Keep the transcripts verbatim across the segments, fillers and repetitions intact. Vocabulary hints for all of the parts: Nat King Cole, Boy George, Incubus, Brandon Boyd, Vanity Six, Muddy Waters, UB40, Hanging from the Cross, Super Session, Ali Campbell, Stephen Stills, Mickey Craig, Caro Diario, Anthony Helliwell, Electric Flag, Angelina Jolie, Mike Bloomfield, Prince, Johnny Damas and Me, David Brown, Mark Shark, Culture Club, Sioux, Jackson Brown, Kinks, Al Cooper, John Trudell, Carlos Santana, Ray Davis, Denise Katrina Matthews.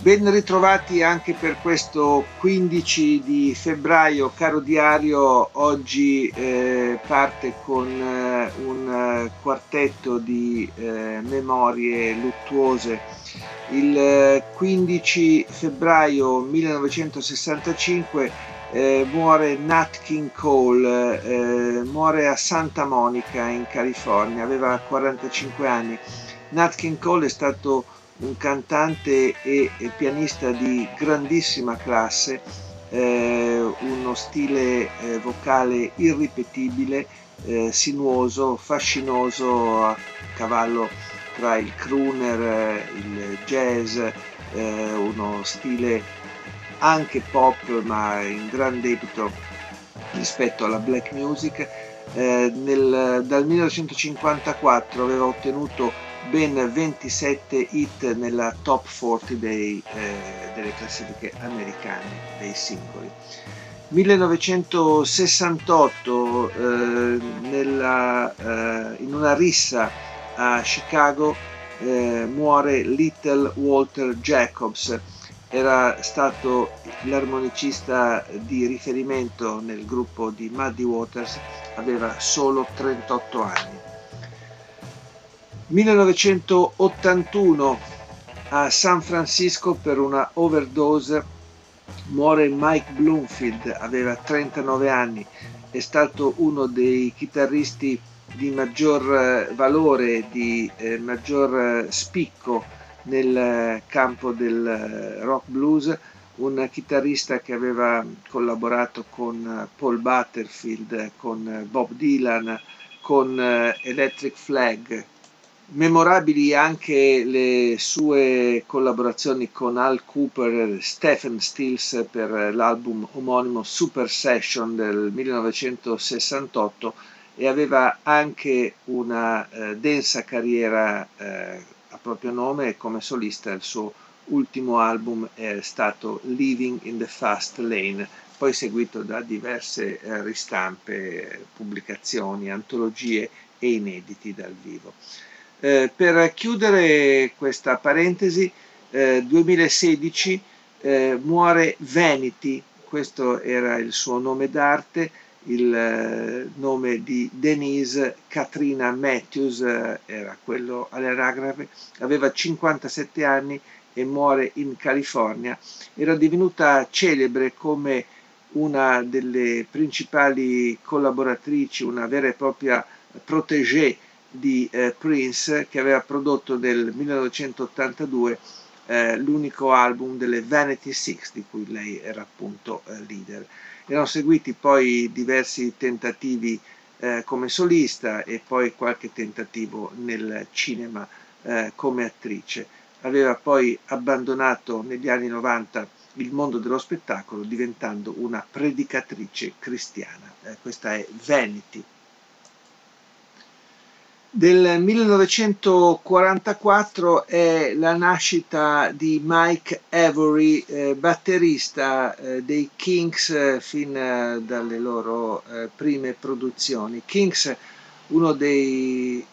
Ben ritrovati anche per questo quindici di febbraio, Caro Diario. Oggi eh, parte con eh, un quartetto di eh, memorie luttuose. Il quindici febbraio millenovecentosessantacinque eh, muore Nat King Cole, eh, muore a Santa Monica in California, aveva quarantacinque anni. Nat King Cole è stato un cantante e pianista di grandissima classe, eh, uno stile eh, vocale irripetibile, eh, sinuoso, fascinoso, a cavallo tra il crooner, il jazz, eh, uno stile anche pop ma in gran debito rispetto alla black music. Eh, nel, dal millenovecentocinquantaquattro aveva ottenuto ben ventisette hit nella top quaranta dei, eh, delle classifiche americane dei singoli. millenovecentosessantotto, eh, nella, eh, in una rissa a Chicago, eh, muore Little Walter Jacobs. Era stato l'armonicista di riferimento nel gruppo di Muddy Waters, aveva solo trentotto anni. millenovecentottantuno, a San Francisco, per una overdose muore Mike Bloomfield, aveva trentanove anni, è stato uno dei chitarristi di maggior valore, di eh, maggior spicco nel campo del rock blues, un chitarrista che aveva collaborato con Paul Butterfield, con Bob Dylan, con Electric Flag. Memorabili anche le sue collaborazioni con Al Cooper, Stephen Stills per l'album omonimo Super Session del millenovecentosessantotto, e aveva anche una eh, densa carriera eh, a proprio nome come solista. Il suo ultimo album è stato Living in the Fast Lane, poi seguito da diverse eh, ristampe, pubblicazioni, antologie e inediti dal vivo. Eh, per chiudere questa parentesi, eh, duemilasedici eh, muore Vanity, questo era il suo nome d'arte, il eh, nome di Denise Katrina Matthews, eh, era quello all'anagrafe, aveva cinquantasette anni e muore in California. Era divenuta celebre come una delle principali collaboratrici, una vera e propria protégée di eh, Prince, che aveva prodotto nel millenovecentottantadue eh, l'unico album delle Vanity Six, di cui lei era appunto eh, leader. Erano seguiti poi diversi tentativi eh, come solista e poi qualche tentativo nel cinema eh, come attrice. Aveva poi abbandonato negli anni novanta il mondo dello spettacolo, diventando una predicatrice cristiana. Eh, questa è Vanity. Del millenovecentoquarantaquattro è la nascita di Mick Avory, eh, batterista eh, dei Kinks eh, fin eh, dalle loro eh, prime produzioni. Kinks, uno dei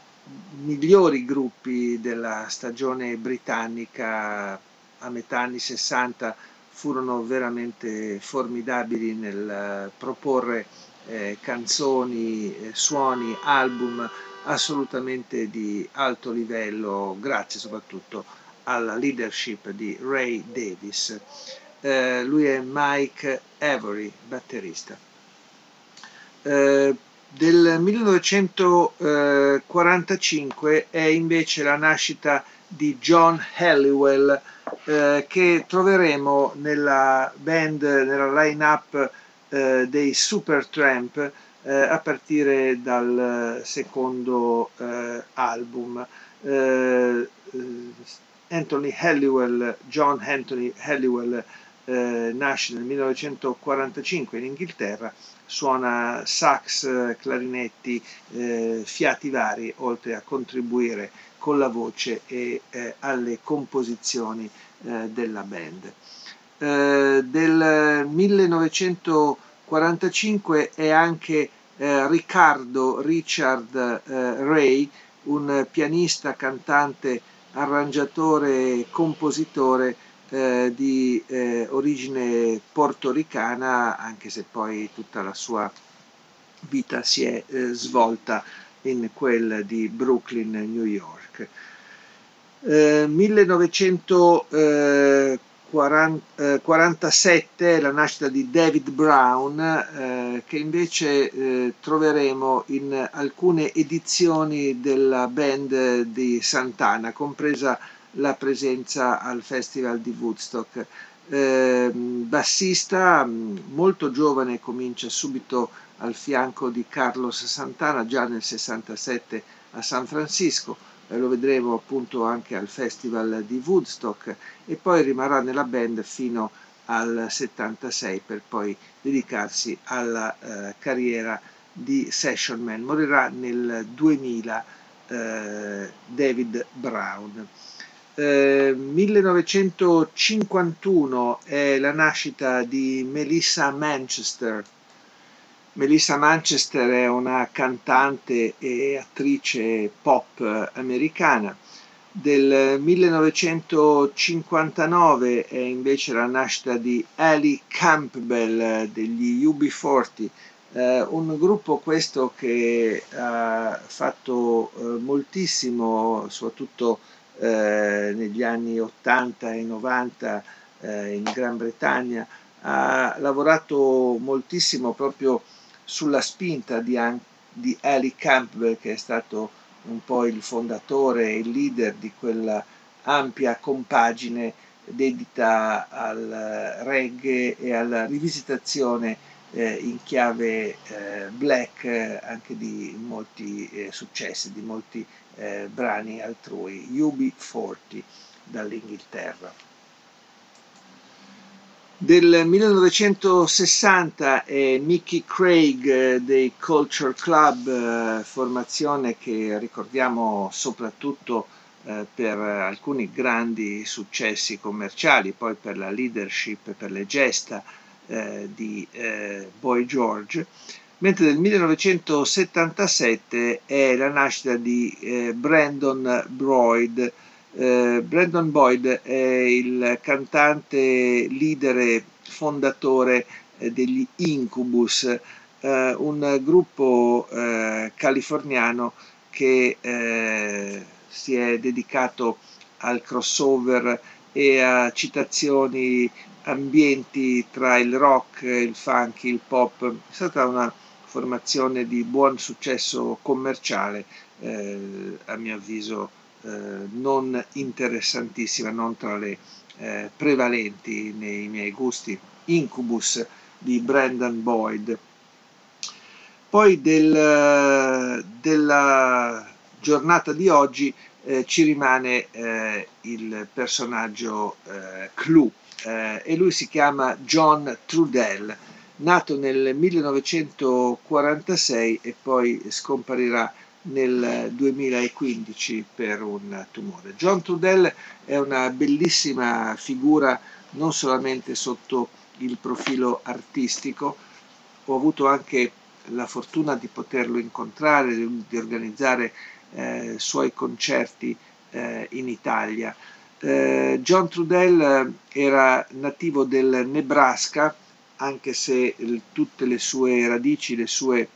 migliori gruppi della stagione britannica, a metà anni sessanta furono veramente formidabili nel eh, proporre eh, canzoni, eh, suoni, album assolutamente di alto livello, grazie soprattutto alla leadership di Ray Davis. Eh, lui è Mick Avory, batterista. Eh, del millenovecentoquarantacinque è invece la nascita di John Helliwell, eh, che troveremo nella band, nella line-up eh, dei Supertramp, a partire dal secondo eh, album. Eh, Anthony Helliwell, John Anthony Helliwell, eh, nasce nel millenovecentoquarantacinque in Inghilterra, suona sax, clarinetti, eh, fiati vari, oltre a contribuire con la voce e eh, alle composizioni eh, della band. Eh, del millenovecentoquarantacinque è anche eh, Riccardo Richard eh, Ray, un pianista, cantante, arrangiatore e compositore eh, di eh, origine portoricana, anche se poi tutta la sua vita si è eh, svolta in quella di Brooklyn, New York. Eh, millenovecentoquarantasette è la nascita di David Brown, eh, che invece eh, troveremo in alcune edizioni della band di Santana, compresa la presenza al Festival di Woodstock. Eh, bassista molto giovane, comincia subito al fianco di Carlos Santana già nel sessantasette a San Francisco, eh, lo vedremo appunto anche al Festival di Woodstock, e poi rimarrà nella band fino al settantasei per poi dedicarsi alla eh, carriera di session man. Morirà nel duemila eh, David Brown. Eh, millenovecentocinquantuno è la nascita di Melissa Manchester. Melissa Manchester è una cantante e attrice pop americana. Del millenovecentocinquantanove è invece la nascita di Ali Campbell degli U B quaranta, eh, un gruppo questo che ha fatto eh, moltissimo, soprattutto Eh, negli anni ottanta e novanta eh, in Gran Bretagna. Ha lavorato moltissimo proprio sulla spinta di, An- di Ali Campbell, che è stato un po' il fondatore e il leader di quella ampia compagine dedita al reggae e alla rivisitazione eh, in chiave eh, black eh, anche di molti eh, successi, di molti Eh, brani altrui. U B quaranta dall'Inghilterra. Del millenovecentosessanta è Mickey Craig dei Culture Club, eh, formazione che ricordiamo soprattutto eh, per alcuni grandi successi commerciali, poi per la leadership, per le gesta eh, di eh, Boy George. Mentre del millenovecentosettantasette è la nascita di eh, Brandon Boyd. Eh, Brandon Boyd è il cantante, leader, fondatore eh, degli Incubus, eh, un gruppo eh, californiano che eh, si è dedicato al crossover e a citazioni, ambienti tra il rock, il funk, il pop. È stata una formazione di buon successo commerciale, eh, a mio avviso eh, non interessantissima, non tra le eh, prevalenti nei miei gusti. Incubus di Brandon Boyd. Poi del, della giornata di oggi eh, ci rimane eh, il personaggio eh, clou, eh, e lui si chiama John Trudell. Nato nel millenovecentoquarantasei e poi scomparirà nel duemilaquindici per un tumore. John Trudell è una bellissima figura non solamente sotto il profilo artistico. Ho avuto anche la fortuna di poterlo incontrare, di organizzare eh, suoi concerti eh, in Italia. Eh, John Trudell era nativo del Nebraska, anche se tutte le sue radici, le sue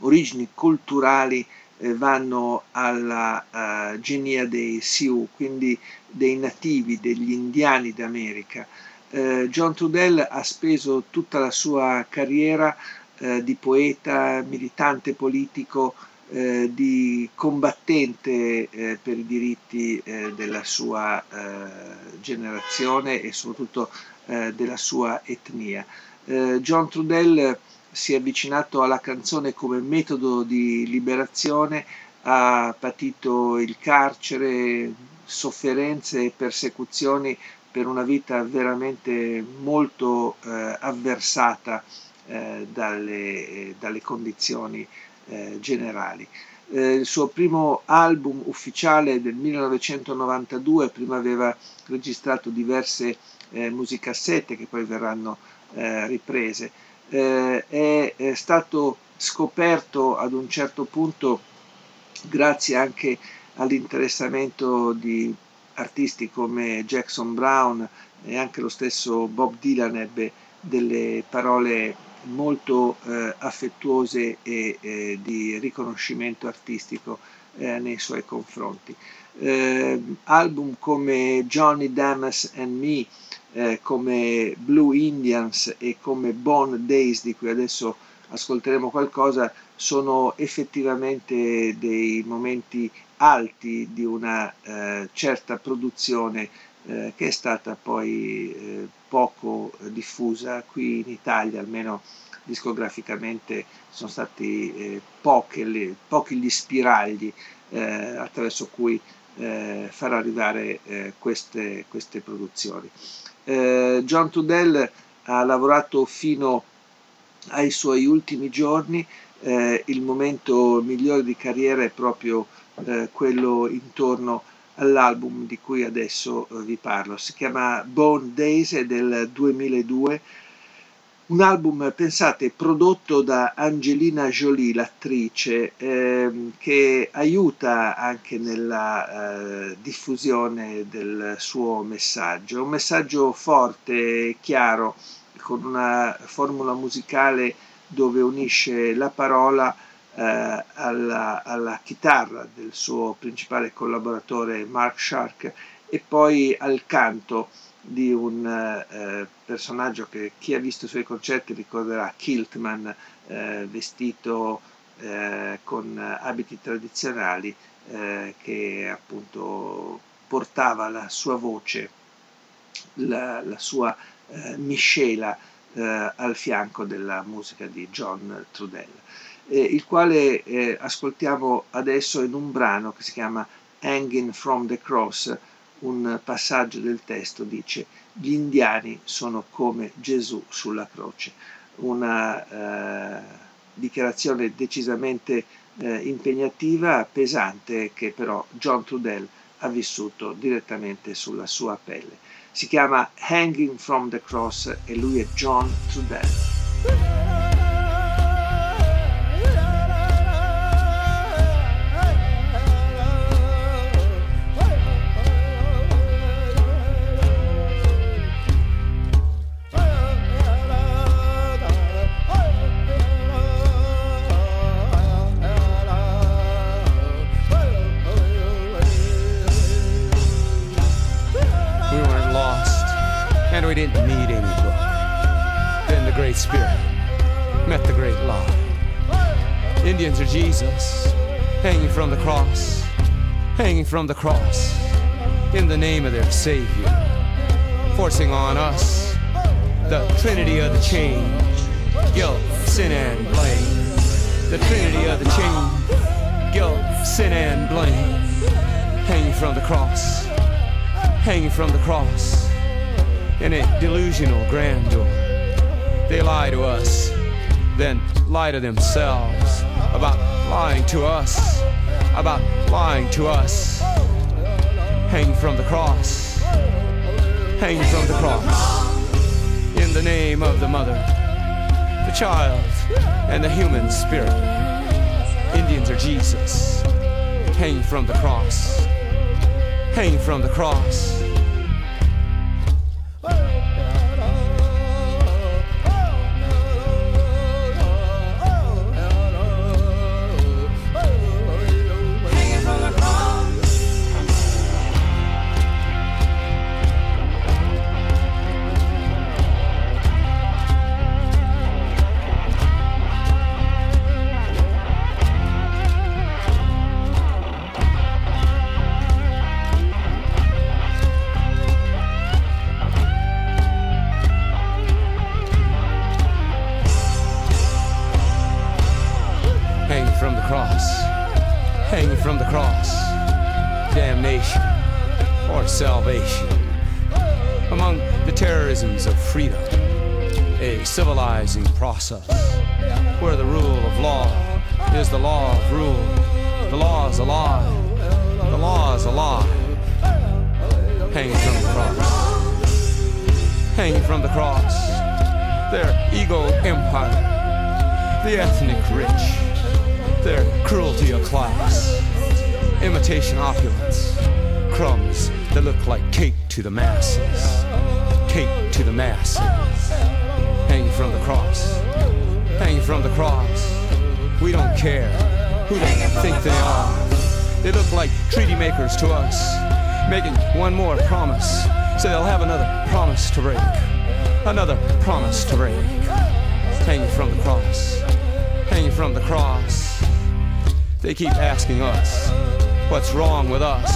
origini culturali eh, vanno alla uh, genia dei Sioux, quindi dei nativi, degli indiani d'America. Eh, John Trudell ha speso tutta la sua carriera eh, di poeta, militante politico, eh, di combattente eh, per i diritti eh, della sua eh, generazione e soprattutto della sua etnia. Eh, John Trudell si è avvicinato alla canzone come metodo di liberazione, ha patito il carcere, sofferenze e persecuzioni per una vita veramente molto eh, avversata eh, dalle, eh, dalle condizioni eh, generali. Eh, il suo primo album ufficiale del millenovecentonovantadue, prima aveva registrato diverse eh, musicassette che poi verranno eh, riprese, eh, è, è stato scoperto ad un certo punto grazie anche all'interessamento di artisti come Jackson Brown, e anche lo stesso Bob Dylan ebbe delle parole molto eh, affettuose e eh, di riconoscimento artistico eh, nei suoi confronti. Eh, album come Johnny Damas and Me, eh, come Blue Indians e come Bone Days, di cui adesso ascolteremo qualcosa, sono effettivamente dei momenti alti di una eh, certa produzione eh, che è stata poi eh, poco diffusa qui in Italia, almeno discograficamente sono stati eh, poche le, pochi gli spiragli eh, attraverso cui eh, far arrivare eh, queste, queste produzioni. Eh, John Trudell ha lavorato fino ai suoi ultimi giorni, eh, il momento migliore di carriera è proprio Eh, quello intorno all'album di cui adesso eh, vi parlo. Si chiama Bone Days del duemiladue, un album, pensate, prodotto da Angelina Jolie, l'attrice, eh, che aiuta anche nella eh, diffusione del suo messaggio. Un messaggio forte, chiaro, con una formula musicale dove unisce la parola Alla, alla chitarra del suo principale collaboratore Mark Shark e poi al canto di un eh, personaggio che chi ha visto i suoi concerti ricorderà, Kiltman, eh, vestito eh, con abiti tradizionali, eh, che appunto portava la sua voce, la, la sua eh, miscela eh, al fianco della musica di John Trudell. Eh, il quale eh, ascoltiamo adesso in un brano che si chiama Hanging from the Cross. Un passaggio del testo dice: gli indiani sono come Gesù sulla croce. Una eh, dichiarazione decisamente eh, impegnativa, pesante, che però John Trudell ha vissuto direttamente sulla sua pelle. Si chiama Hanging from the Cross e lui è John Trudell. Spirit met the great lie. Indians are Jesus, hanging from the cross, hanging from the cross, in the name of their Savior, forcing on us the trinity of the change, guilt, sin, and blame. The trinity of the change, guilt, sin, and blame. Hanging from the cross, hanging from the cross, in a delusional grandeur. They lie to us, then lie to themselves, about lying to us, about lying to us. Hang from the cross, hang from the cross, in the name of the mother, the child, and the human spirit. Indians are Jesus, hang from the cross, hang from the cross. salvation. Among the terrorisms of freedom, a civilizing process where the rule of law is the law of rule. The law is a lie. The law is a lie. Hanging from the cross. Hanging from the cross. Their ego empire. The ethnic rich. Their cruelty of class. Imitation opulence. Crumbs that look like cake to the masses. Cake to the masses. Hanging from the cross. Hanging from the cross. We don't care who they think they are. They look like treaty makers to us, making one more promise, so they'll have another promise to break. Another promise to break. Hanging from the cross. Hanging from the cross. They keep asking us, what's wrong with us?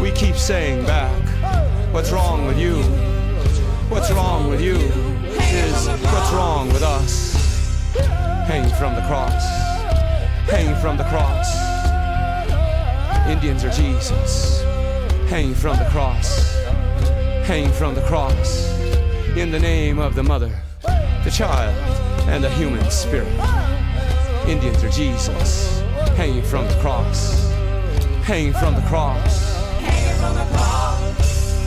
We keep saying back, what's wrong with you? What's wrong with you is what's wrong with us. Hanging from the cross, hanging from the cross. Indians are Jesus, hanging from the cross, hanging from the cross. In the name of the mother, the child, and the human spirit. Indians are Jesus, hanging from the cross, hanging from the cross.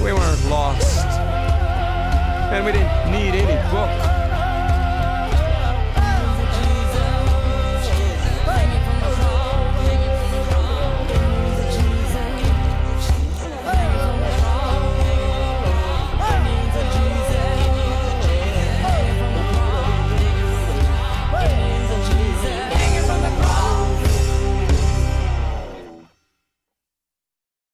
We weren't lost, and we didn't need any book.